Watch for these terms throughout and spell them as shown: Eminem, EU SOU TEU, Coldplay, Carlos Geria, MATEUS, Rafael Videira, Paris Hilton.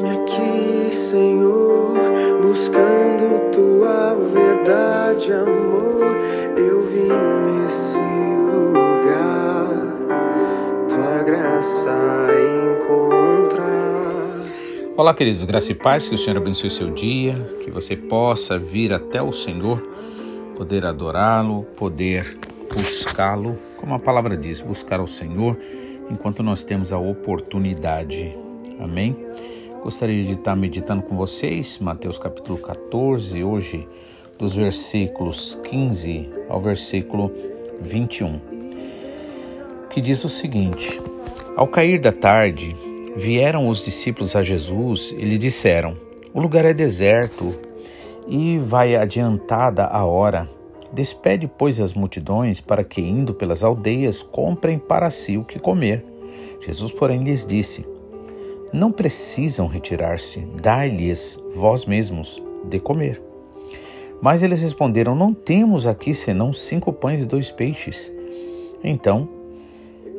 Eis-me aqui, Senhor, buscando tua verdade, amor. Eu vim nesse lugar, tua graça encontrar. Olá, queridos, graça e paz, que o Senhor abençoe seu dia, que você possa vir até o Senhor, poder adorá-lo, poder buscá-lo, como a palavra diz, buscar ao Senhor enquanto nós temos a oportunidade. Amém? Gostaria de estar meditando com vocês, Mateus capítulo 14, hoje dos versículos 15 ao versículo 21, que diz o seguinte: Ao cair da tarde, vieram os discípulos a Jesus e lhe disseram: O lugar é deserto e vai adiantada a hora. Despede, pois, as multidões para que, indo pelas aldeias, comprem para si o que comer. Jesus, porém, lhes disse: Não precisam retirar-se, dai-lhes vós mesmos de comer. Mas eles responderam: Não temos aqui senão 5 pães e 2 peixes. Então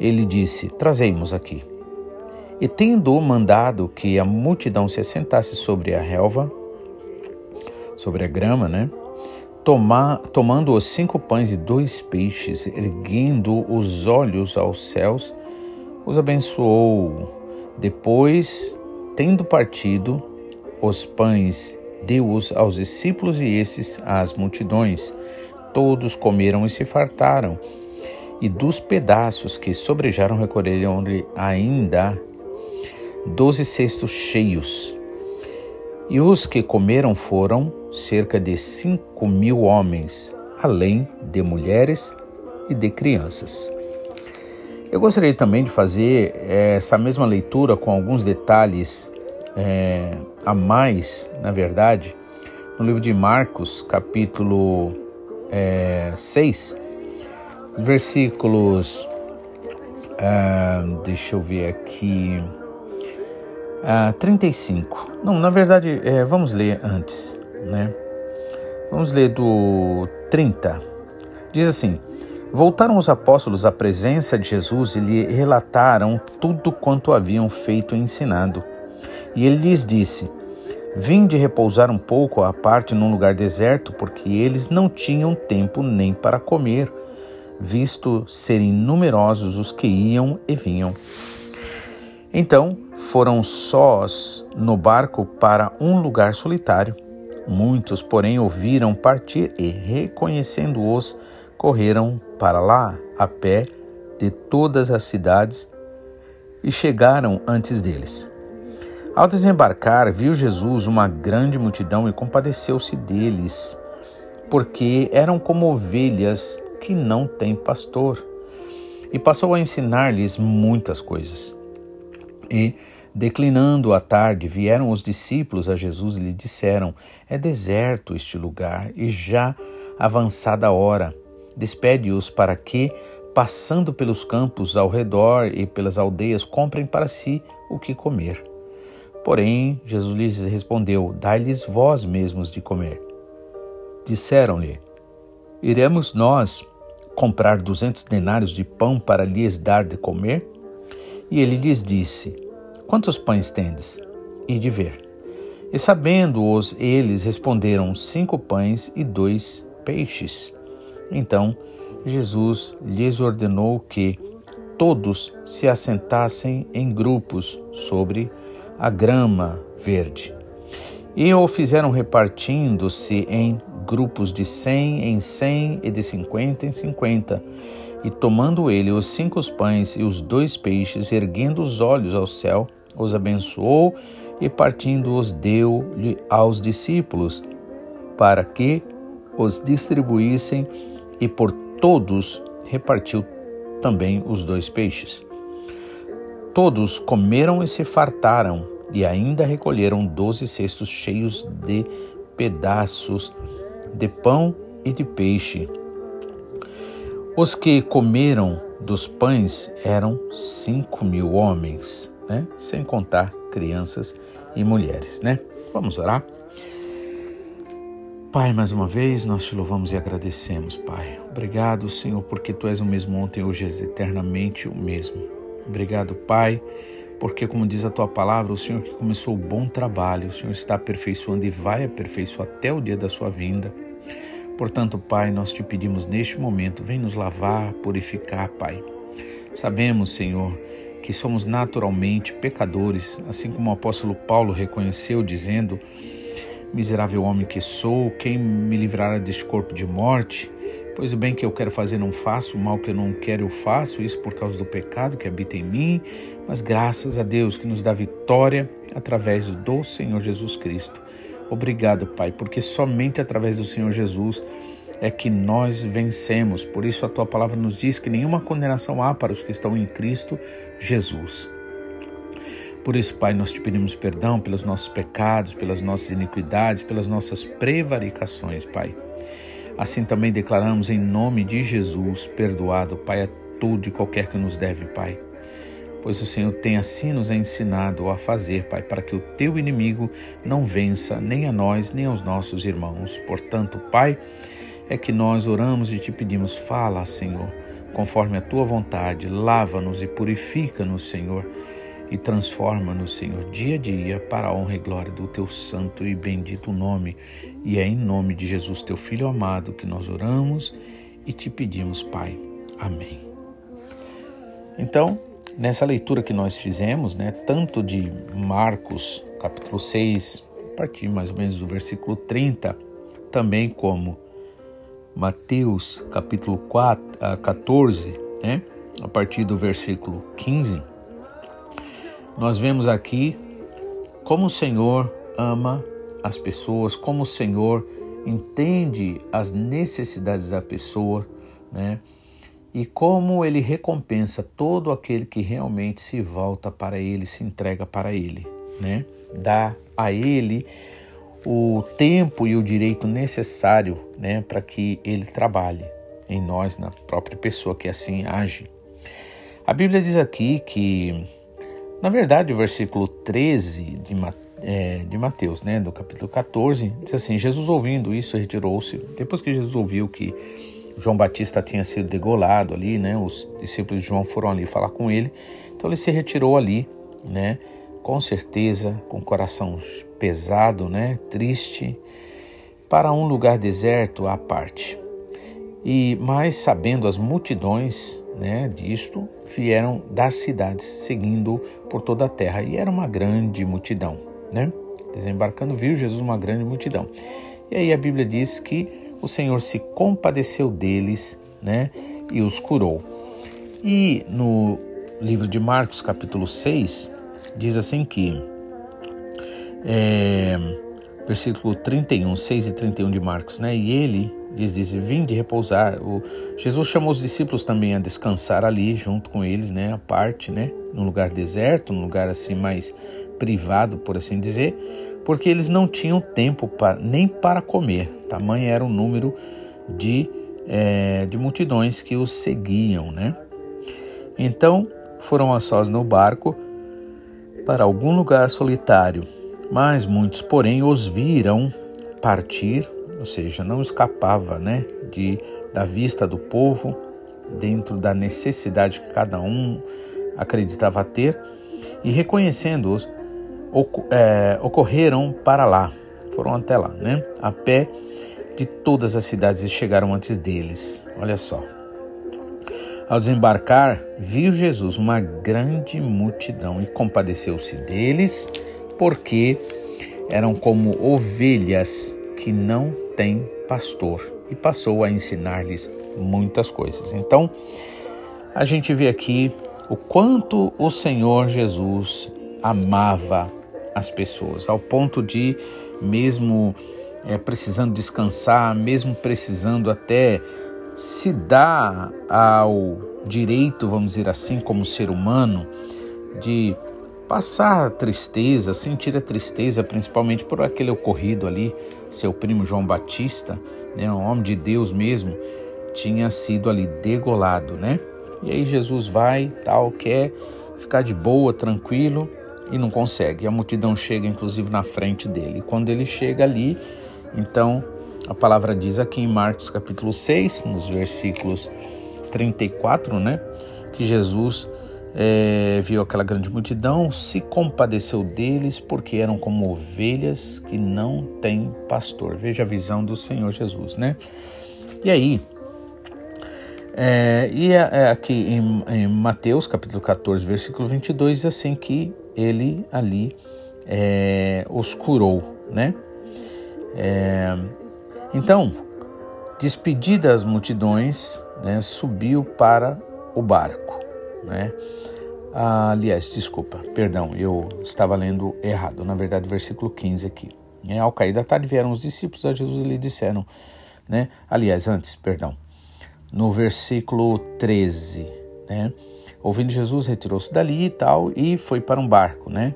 ele disse: Trazei-mos aqui. E tendo mandado que a multidão se assentasse sobre a relva, sobre a grama, tomando os 5 pães e 2 peixes, erguendo os olhos aos céus, os abençoou. Depois, tendo partido os pães, deu-os aos discípulos e esses às multidões. Todos comeram e se fartaram, e dos pedaços que sobrejaram recolheram-lhe ainda 12 cestos cheios. E os que comeram foram cerca de 5.000 homens, além de mulheres e de crianças. Eu gostaria também de fazer essa mesma leitura com alguns detalhes a mais, na verdade, no livro de Marcos, capítulo 6, versículos, deixa eu ver aqui, 35. Não, na verdade, vamos ler antes, né? Vamos ler do 30. Diz assim: Voltaram os apóstolos à presença de Jesus e lhe relataram tudo quanto haviam feito e ensinado. E ele lhes disse: Vinde repousar um pouco à parte num lugar deserto, porque eles não tinham tempo nem para comer, visto serem numerosos os que iam e vinham. Então foram sós no barco para um lugar solitário. Muitos, porém, ouviram partir e, reconhecendo-os, correram para lá a pé de todas as cidades e chegaram antes deles. Ao desembarcar, viu Jesus uma grande multidão e compadeceu-se deles, porque eram como ovelhas que não têm pastor. E passou a ensinar-lhes muitas coisas. E, declinando a tarde, vieram os discípulos a Jesus e lhe disseram: É deserto este lugar e já avançada a hora. Despede-os para que, passando pelos campos ao redor e pelas aldeias, comprem para si o que comer. Porém, Jesus lhes respondeu: Dai-lhes vós mesmos de comer. Disseram-lhe: Iremos nós comprar 200 denários de pão para lhes dar de comer? E ele lhes disse: Quantos pães tendes? E de ver. E sabendo-os, eles responderam: 5 pães e 2 peixes. Então Jesus lhes ordenou que todos se assentassem em grupos sobre a grama verde. E o fizeram repartindo-se em grupos de 100 em 100 e de 50 em 50. E tomando ele os 5 pães e os 2 peixes, erguendo os olhos ao céu, os abençoou e partindo-os deu-lhe aos discípulos, para que os distribuíssem. E por todos repartiu também os 2 peixes. Todos comeram e se fartaram, e ainda recolheram 12 cestos cheios de pedaços de pão e de peixe. Os que comeram dos pães eram 5.000 homens, né? Sem contar crianças e mulheres, né? Vamos orar? Pai, mais uma vez, nós te louvamos e agradecemos, Pai. Obrigado, Senhor, porque Tu és o mesmo ontem, hoje és eternamente o mesmo. Obrigado, Pai, porque, como diz a tua palavra, o Senhor que começou o bom trabalho, o Senhor está aperfeiçoando e vai aperfeiçoar até o dia da sua vinda. Portanto, Pai, nós te pedimos neste momento, vem nos lavar, purificar, Pai. Sabemos, Senhor, que somos naturalmente pecadores, assim como o apóstolo Paulo reconheceu, dizendo: miserável homem que sou, quem me livrará deste corpo de morte? Pois o bem que eu quero fazer não faço, o mal que eu não quero eu faço, isso por causa do pecado que habita em mim, mas graças a Deus que nos dá vitória através do Senhor Jesus Cristo. Obrigado, Pai, porque somente através do Senhor Jesus é que nós vencemos. Por isso a Tua Palavra nos diz que nenhuma condenação há para os que estão em Cristo Jesus. Por isso, Pai, nós te pedimos perdão pelos nossos pecados, pelas nossas iniquidades, pelas nossas prevaricações, Pai. Assim também declaramos em nome de Jesus, perdoado, Pai, a tudo e qualquer que nos deve, Pai. Pois o Senhor tem assim nos ensinado a fazer, Pai, para que o teu inimigo não vença nem a nós, nem aos nossos irmãos. Portanto, Pai, é que nós oramos e te pedimos, fala, Senhor, conforme a tua vontade, lava-nos e purifica-nos, Senhor, e transforma-nos, Senhor, dia a dia para a honra e glória do teu santo e bendito nome. E é em nome de Jesus, teu Filho amado, que nós oramos e te pedimos, Pai. Amém. Então, nessa leitura que nós fizemos, tanto de Marcos, capítulo 6, a partir mais ou menos do versículo 30, também como Mateus, capítulo 14, a partir do versículo 15, nós vemos aqui como o Senhor ama as pessoas, como o Senhor entende as necessidades da pessoa, e como Ele recompensa todo aquele que realmente se volta para Ele, se entrega para Ele, Dá a Ele o tempo e o direito necessário, para que Ele trabalhe em nós, na própria pessoa que assim age. A Bíblia diz aqui que, na verdade, o versículo 13 de Mateus, do capítulo 14, diz assim: Jesus, ouvindo isso, retirou-se. Depois que Jesus ouviu que João Batista tinha sido degolado ali, os discípulos de João foram ali falar com ele, então ele se retirou ali, com certeza, com o coração pesado, triste, para um lugar deserto à parte. E mais sabendo as multidões, disto, vieram das cidades, seguindo por toda a terra, e era uma grande multidão. Desembarcando, viu Jesus uma grande multidão, e aí a Bíblia diz que o Senhor se compadeceu deles, e os curou. E no livro de Marcos, capítulo 6, diz assim que versículo 31, 6 e 31 de Marcos, e ele diz, vinde repousar. Jesus chamou os discípulos também a descansar ali junto com eles, à parte, num lugar deserto, num lugar assim mais privado, por assim dizer, porque eles não tinham tempo nem para comer. Tamanho era o número de multidões que os seguiam, Então foram a sós no barco para algum lugar solitário, mas muitos, porém, os viram partir, ou seja, não escapava, da vista do povo, dentro da necessidade que cada um acreditava ter, e reconhecendo-os, ocorreram para lá, foram até lá, a pé de todas as cidades, e chegaram antes deles. Olha só, ao desembarcar, viu Jesus uma grande multidão e compadeceu-se deles, porque eram como ovelhas que não têm pastor, e passou a ensinar-lhes muitas coisas. Então, a gente vê aqui o quanto o Senhor Jesus amava as pessoas, ao ponto de, mesmo precisando descansar, mesmo precisando até se dar ao direito, vamos dizer assim, como ser humano, de passar a tristeza, sentir a tristeza, principalmente por aquele ocorrido ali. Seu primo João Batista, um homem de Deus mesmo, tinha sido ali degolado, E aí Jesus vai, quer ficar de boa, tranquilo, e não consegue. A multidão chega, inclusive, na frente dele. E quando ele chega ali, então, a palavra diz aqui em Marcos capítulo 6, nos versículos 34, que Jesus viu aquela grande multidão, se compadeceu deles, porque eram como ovelhas que não têm pastor. Veja a visão do Senhor Jesus, né? E aí, aqui em Mateus capítulo 14, versículo 22, assim que ele ali os curou, né? Então, despedidas as multidões, né, subiu para o barco, né? Eu estava lendo errado, na verdade, versículo 15 aqui. Ao cair da tarde vieram os discípulos a Jesus e lhe disseram, né? No versículo 13, né? Ouvindo Jesus, retirou-se dali e tal, e foi para um barco, né?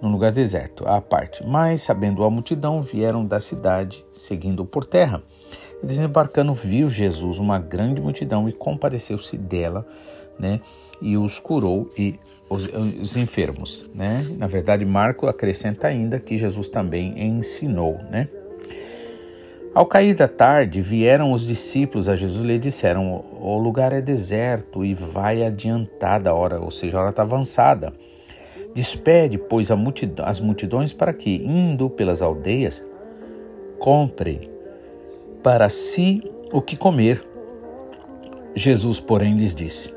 Num lugar deserto, à parte. Mas, sabendo a multidão, vieram da cidade, seguindo por terra. E desembarcando, viu Jesus uma grande multidão e compadeceu-se dela, né? E os curou, e os enfermos, né? Na verdade, Marcos acrescenta ainda que Jesus também ensinou, né? Ao cair da tarde, vieram os discípulos a Jesus e lhe disseram, o lugar é deserto e vai adiantada a hora, ou seja, a hora está avançada. Despede, pois, as multidões para que, indo pelas aldeias, comprem para si o que comer. Jesus, porém, lhes disse,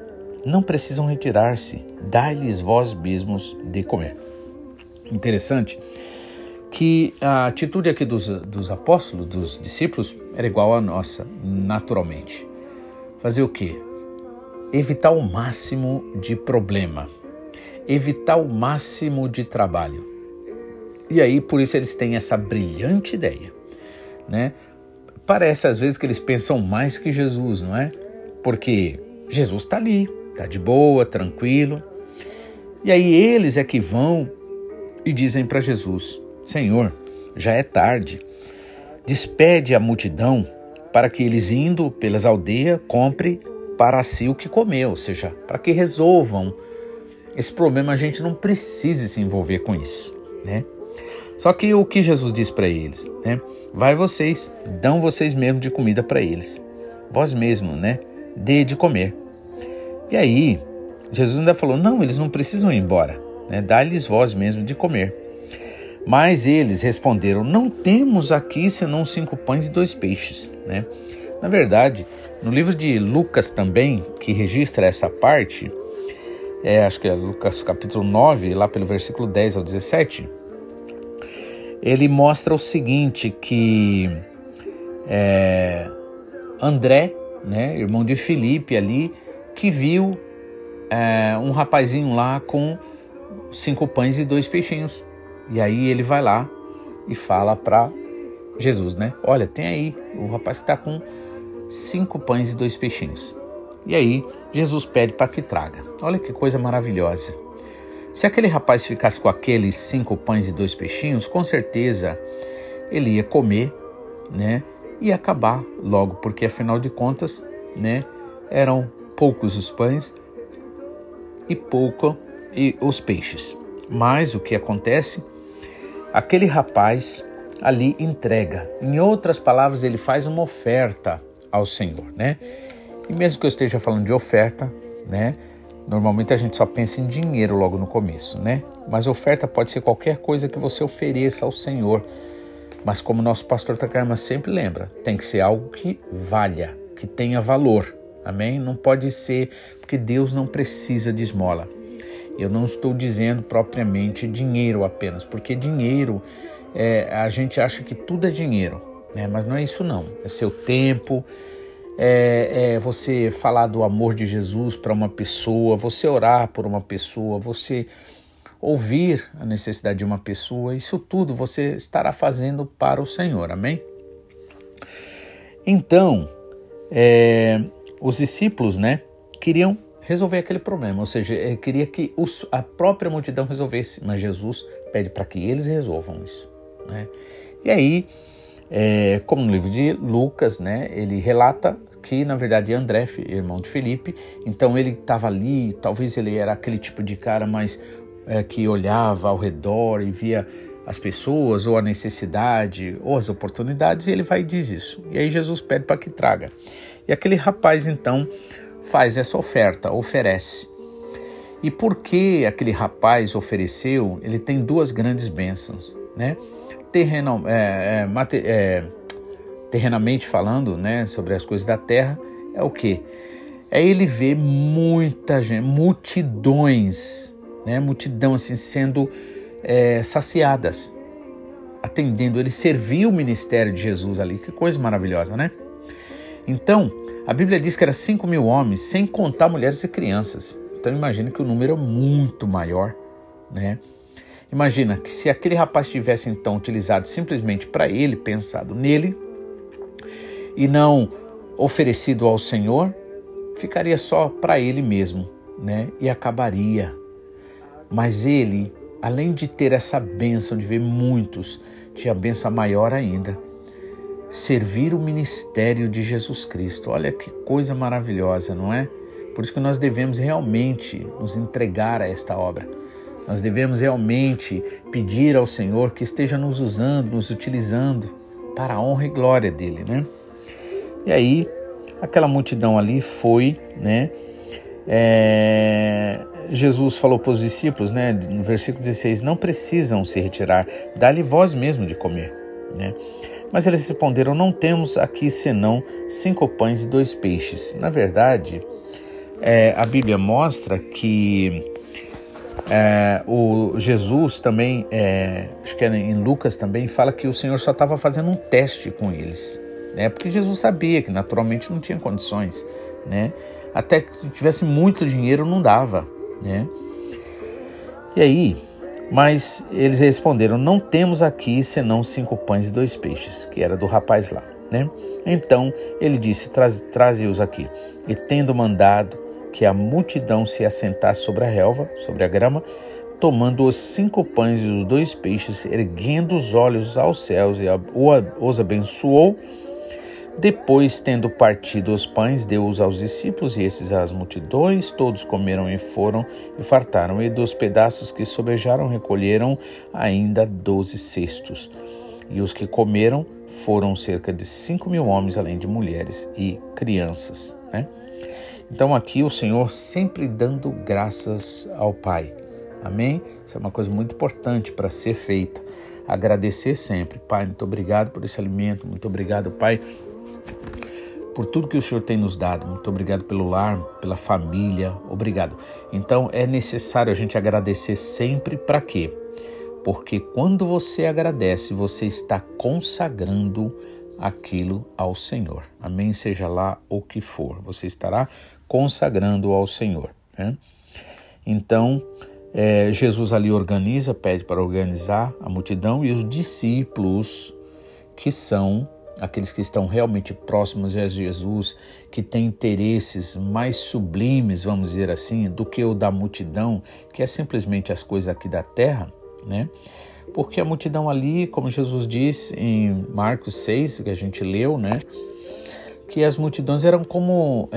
não precisam retirar-se, dai-lhes vós mesmos de comer. Interessante que a atitude aqui dos apóstolos, dos discípulos, era igual à nossa, naturalmente. Fazer o quê? Evitar o máximo de problema, evitar o máximo de trabalho. E aí, por isso, eles têm essa brilhante ideia, né? Parece, às vezes, que eles pensam mais que Jesus, não é? Porque Jesus está ali, está de boa, tranquilo. E aí eles é que vão e dizem para Jesus, Senhor, já é tarde, despede a multidão para que eles, indo pelas aldeias, comprem para si o que comer, ou seja, para que resolvam esse problema, a gente não precise se envolver com isso, né? Só que o que Jesus diz para eles, né? Vai vocês, dão vocês mesmos de comida para eles, vós mesmos, né? Dê de comer. E aí, Jesus ainda falou, não, eles não precisam ir embora, né? Dá-lhes vós mesmo de comer. Mas eles responderam, não temos aqui senão 5 pães e 2 peixes, né? Na verdade, no livro de Lucas também, que registra essa parte, acho que é Lucas capítulo 9, lá pelo versículo 10 ao 17, ele mostra o seguinte, que André, né, irmão de Filipe ali, que viu um rapazinho lá com 5 pães e 2 peixinhos. E aí ele vai lá e fala para Jesus, né? Olha, tem aí o rapaz que está com 5 pães e 2 peixinhos. E aí Jesus pede para que traga. Olha que coisa maravilhosa. Se aquele rapaz ficasse com aqueles 5 pães e 2 peixinhos, com certeza ele ia comer, né? E acabar logo, porque afinal de contas, né, eram poucos os pães e os peixes. Mas o que acontece? Aquele rapaz ali entrega. Em outras palavras, ele faz uma oferta ao Senhor, né? E mesmo que eu esteja falando de oferta, né? Normalmente a gente só pensa em dinheiro logo no começo, né? Mas oferta pode ser qualquer coisa que você ofereça ao Senhor. Mas como nosso pastor Takayama sempre lembra, tem que ser algo que valha, que tenha valor, amém? Não pode ser, porque Deus não precisa de esmola. Eu não estou dizendo propriamente dinheiro apenas, porque dinheiro, a gente acha que tudo é dinheiro, né? Mas não é isso não, é seu tempo, você falar do amor de Jesus para uma pessoa, você orar por uma pessoa, você ouvir a necessidade de uma pessoa, isso tudo você estará fazendo para o Senhor, amém? Então, os discípulos, né, queriam resolver aquele problema, ou seja, queria que a própria multidão resolvesse, mas Jesus pede para que eles resolvam isso, né? E aí, como no livro de Lucas, né, ele relata que, na verdade, André, irmão de Filipe, então ele estava ali, talvez ele era aquele tipo de cara mais que olhava ao redor e via as pessoas, ou a necessidade, ou as oportunidades, e ele vai e diz isso. E aí Jesus pede para que traga. E aquele rapaz, então, faz essa oferta, oferece. E por que aquele rapaz ofereceu? Ele tem duas grandes bênçãos, né? Terrenamente falando, né, sobre as coisas da terra, é o quê? É ele ver muita gente, multidões, né, multidão assim, sendo saciadas, atendendo. Ele serviu o ministério de Jesus ali, que coisa maravilhosa, né? Então, a Bíblia diz que era 5.000 homens, sem contar mulheres e crianças. Então, imagina que o número é muito maior, né? Imagina que se aquele rapaz tivesse, então, utilizado simplesmente para ele, pensado nele, e não oferecido ao Senhor, ficaria só para ele mesmo, né? E acabaria. Mas ele, além de ter essa bênção de ver muitos, tinha a bênção maior ainda: servir o ministério de Jesus Cristo. Olha que coisa maravilhosa, não é? Por isso que nós devemos realmente nos entregar a esta obra. Nós devemos realmente pedir ao Senhor que esteja nos usando, nos utilizando para a honra e glória dele, né? E aí, aquela multidão ali foi, né? Jesus falou para os discípulos, né? No versículo 16, não precisam se retirar, dá-lhe vós mesmo de comer, né? Mas eles responderam, não temos aqui senão 5 pães e 2 peixes. Na verdade, a Bíblia mostra que o Jesus também, acho que era em Lucas também, fala que o Senhor só estava fazendo um teste com eles, né? Porque Jesus sabia que naturalmente não tinha condições, né? Até que se tivesse muito dinheiro não dava, né? E aí, mas eles responderam, não temos aqui senão 5 pães e 2 peixes, que era do rapaz lá, né? Então ele disse, traze-os aqui. E tendo mandado que a multidão se assentasse sobre a relva, sobre a grama, tomando os 5 pães e os 2 peixes, erguendo os olhos aos céus e os abençoou. Depois, tendo partido os pães, deu-os aos discípulos e esses às multidões. Todos comeram e foram e fartaram, e dos pedaços que sobejaram recolheram ainda 12 cestos. E os que comeram foram cerca de 5.000 homens, além de mulheres e crianças, né? Então aqui o Senhor sempre dando graças ao Pai, amém? Isso é uma coisa muito importante para ser feita, agradecer sempre. Pai, muito obrigado por esse alimento, muito obrigado, Pai, por tudo que o Senhor tem nos dado, muito obrigado pelo lar, pela família, obrigado. Então é necessário a gente agradecer sempre, para quê? Porque quando você agradece, você está consagrando aquilo ao Senhor, amém? Seja lá o que for, você estará consagrando ao Senhor, né? Então, Jesus ali organiza, pede para organizar a multidão, e os discípulos, que são aqueles que estão realmente próximos a Jesus, que têm interesses mais sublimes, vamos dizer assim, do que o da multidão, que é simplesmente as coisas aqui da terra, né? Porque a multidão ali, como Jesus diz em Marcos 6, que a gente leu, né, que as multidões eram como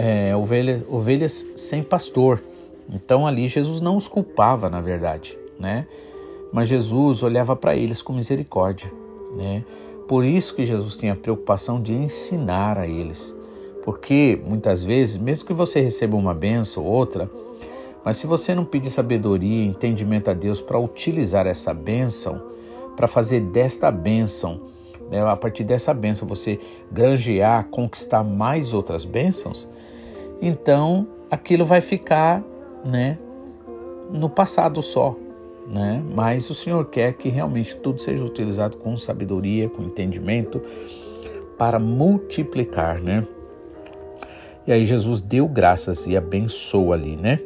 ovelhas sem pastor. Então ali Jesus não os culpava, na verdade, né? Mas Jesus olhava para eles com misericórdia, né? Por isso que Jesus tinha a preocupação de ensinar a eles. Porque muitas vezes, mesmo que você receba uma bênção ou outra, mas se você não pedir sabedoria e entendimento a Deus para utilizar essa bênção, para fazer desta bênção, né, a partir dessa bênção você granjear, conquistar mais outras bênçãos, então aquilo vai ficar, né, no passado só, né? Mas o Senhor quer que realmente tudo seja utilizado com sabedoria, com entendimento, para multiplicar, né? E aí Jesus deu graças e abençoou ali, né?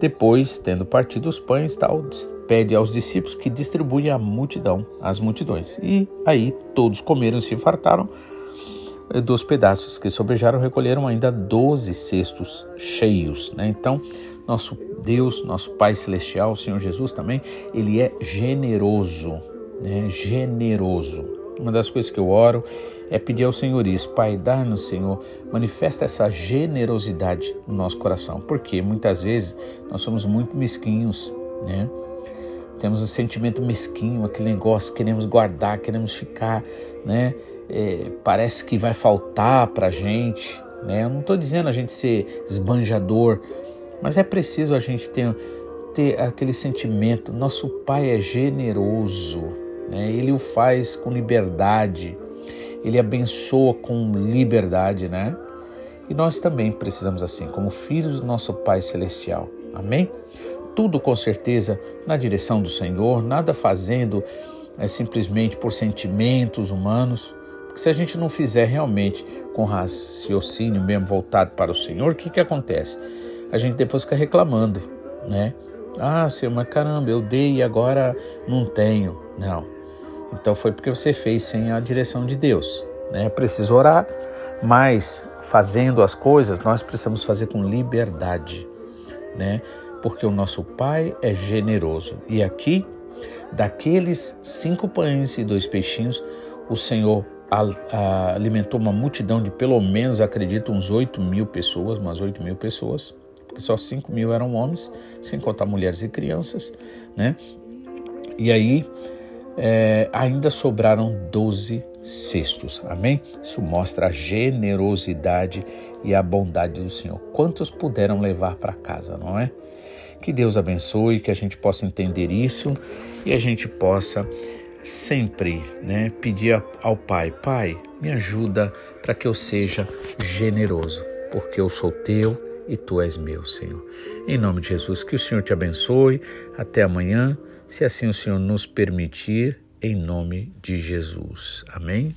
Depois, tendo partido os pães, tal, pede aos discípulos que distribuam às multidões. E aí todos comeram e se fartaram. Dos pedaços que sobejaram, recolheram ainda 12 cestos cheios, né? Então, nosso Deus, nosso Pai Celestial, o Senhor Jesus também, ele é generoso, né? Generoso. Uma das coisas que eu oro é pedir ao Senhor isso: Pai, dá-nos, Senhor, manifesta essa generosidade no nosso coração. Porque muitas vezes nós somos muito mesquinhos, né? Temos um sentimento mesquinho, aquele negócio, queremos guardar, queremos ficar, né? Parece que vai faltar pra gente, né? Eu não estou dizendo a gente ser esbanjador, Mas é preciso a gente ter aquele sentimento, nosso Pai é generoso, né? Ele o faz com liberdade, Ele abençoa com liberdade, né? E nós também precisamos assim, como filhos do nosso Pai Celestial, amém? Tudo com certeza na direção do Senhor, nada fazendo simplesmente por sentimentos humanos, porque se a gente não fizer realmente com raciocínio mesmo voltado para o Senhor, o que acontece? A gente depois fica reclamando, né? Ah, Senhor, mas caramba, eu dei e agora não tenho. Não. Então foi porque você fez sem a direção de Deus, né? Preciso orar, mas fazendo as coisas, nós precisamos fazer com liberdade, né? Porque o nosso Pai é generoso. E aqui, daqueles 5 pães e 2 peixinhos, o Senhor alimentou uma multidão de pelo menos, acredito, umas 8 mil pessoas. Porque só 5.000 eram homens, sem contar mulheres e crianças, né? E aí ainda sobraram 12 cestos, amém? Isso mostra a generosidade e a bondade do Senhor. Quantos puderam levar para casa, não é? Que Deus abençoe, que a gente possa entender isso e a gente possa sempre, né, pedir ao Pai: Pai, me ajuda para que eu seja generoso, porque eu sou teu e tu és meu, Senhor. Em nome de Jesus, que o Senhor te abençoe. Até amanhã, se assim o Senhor nos permitir, em nome de Jesus. Amém?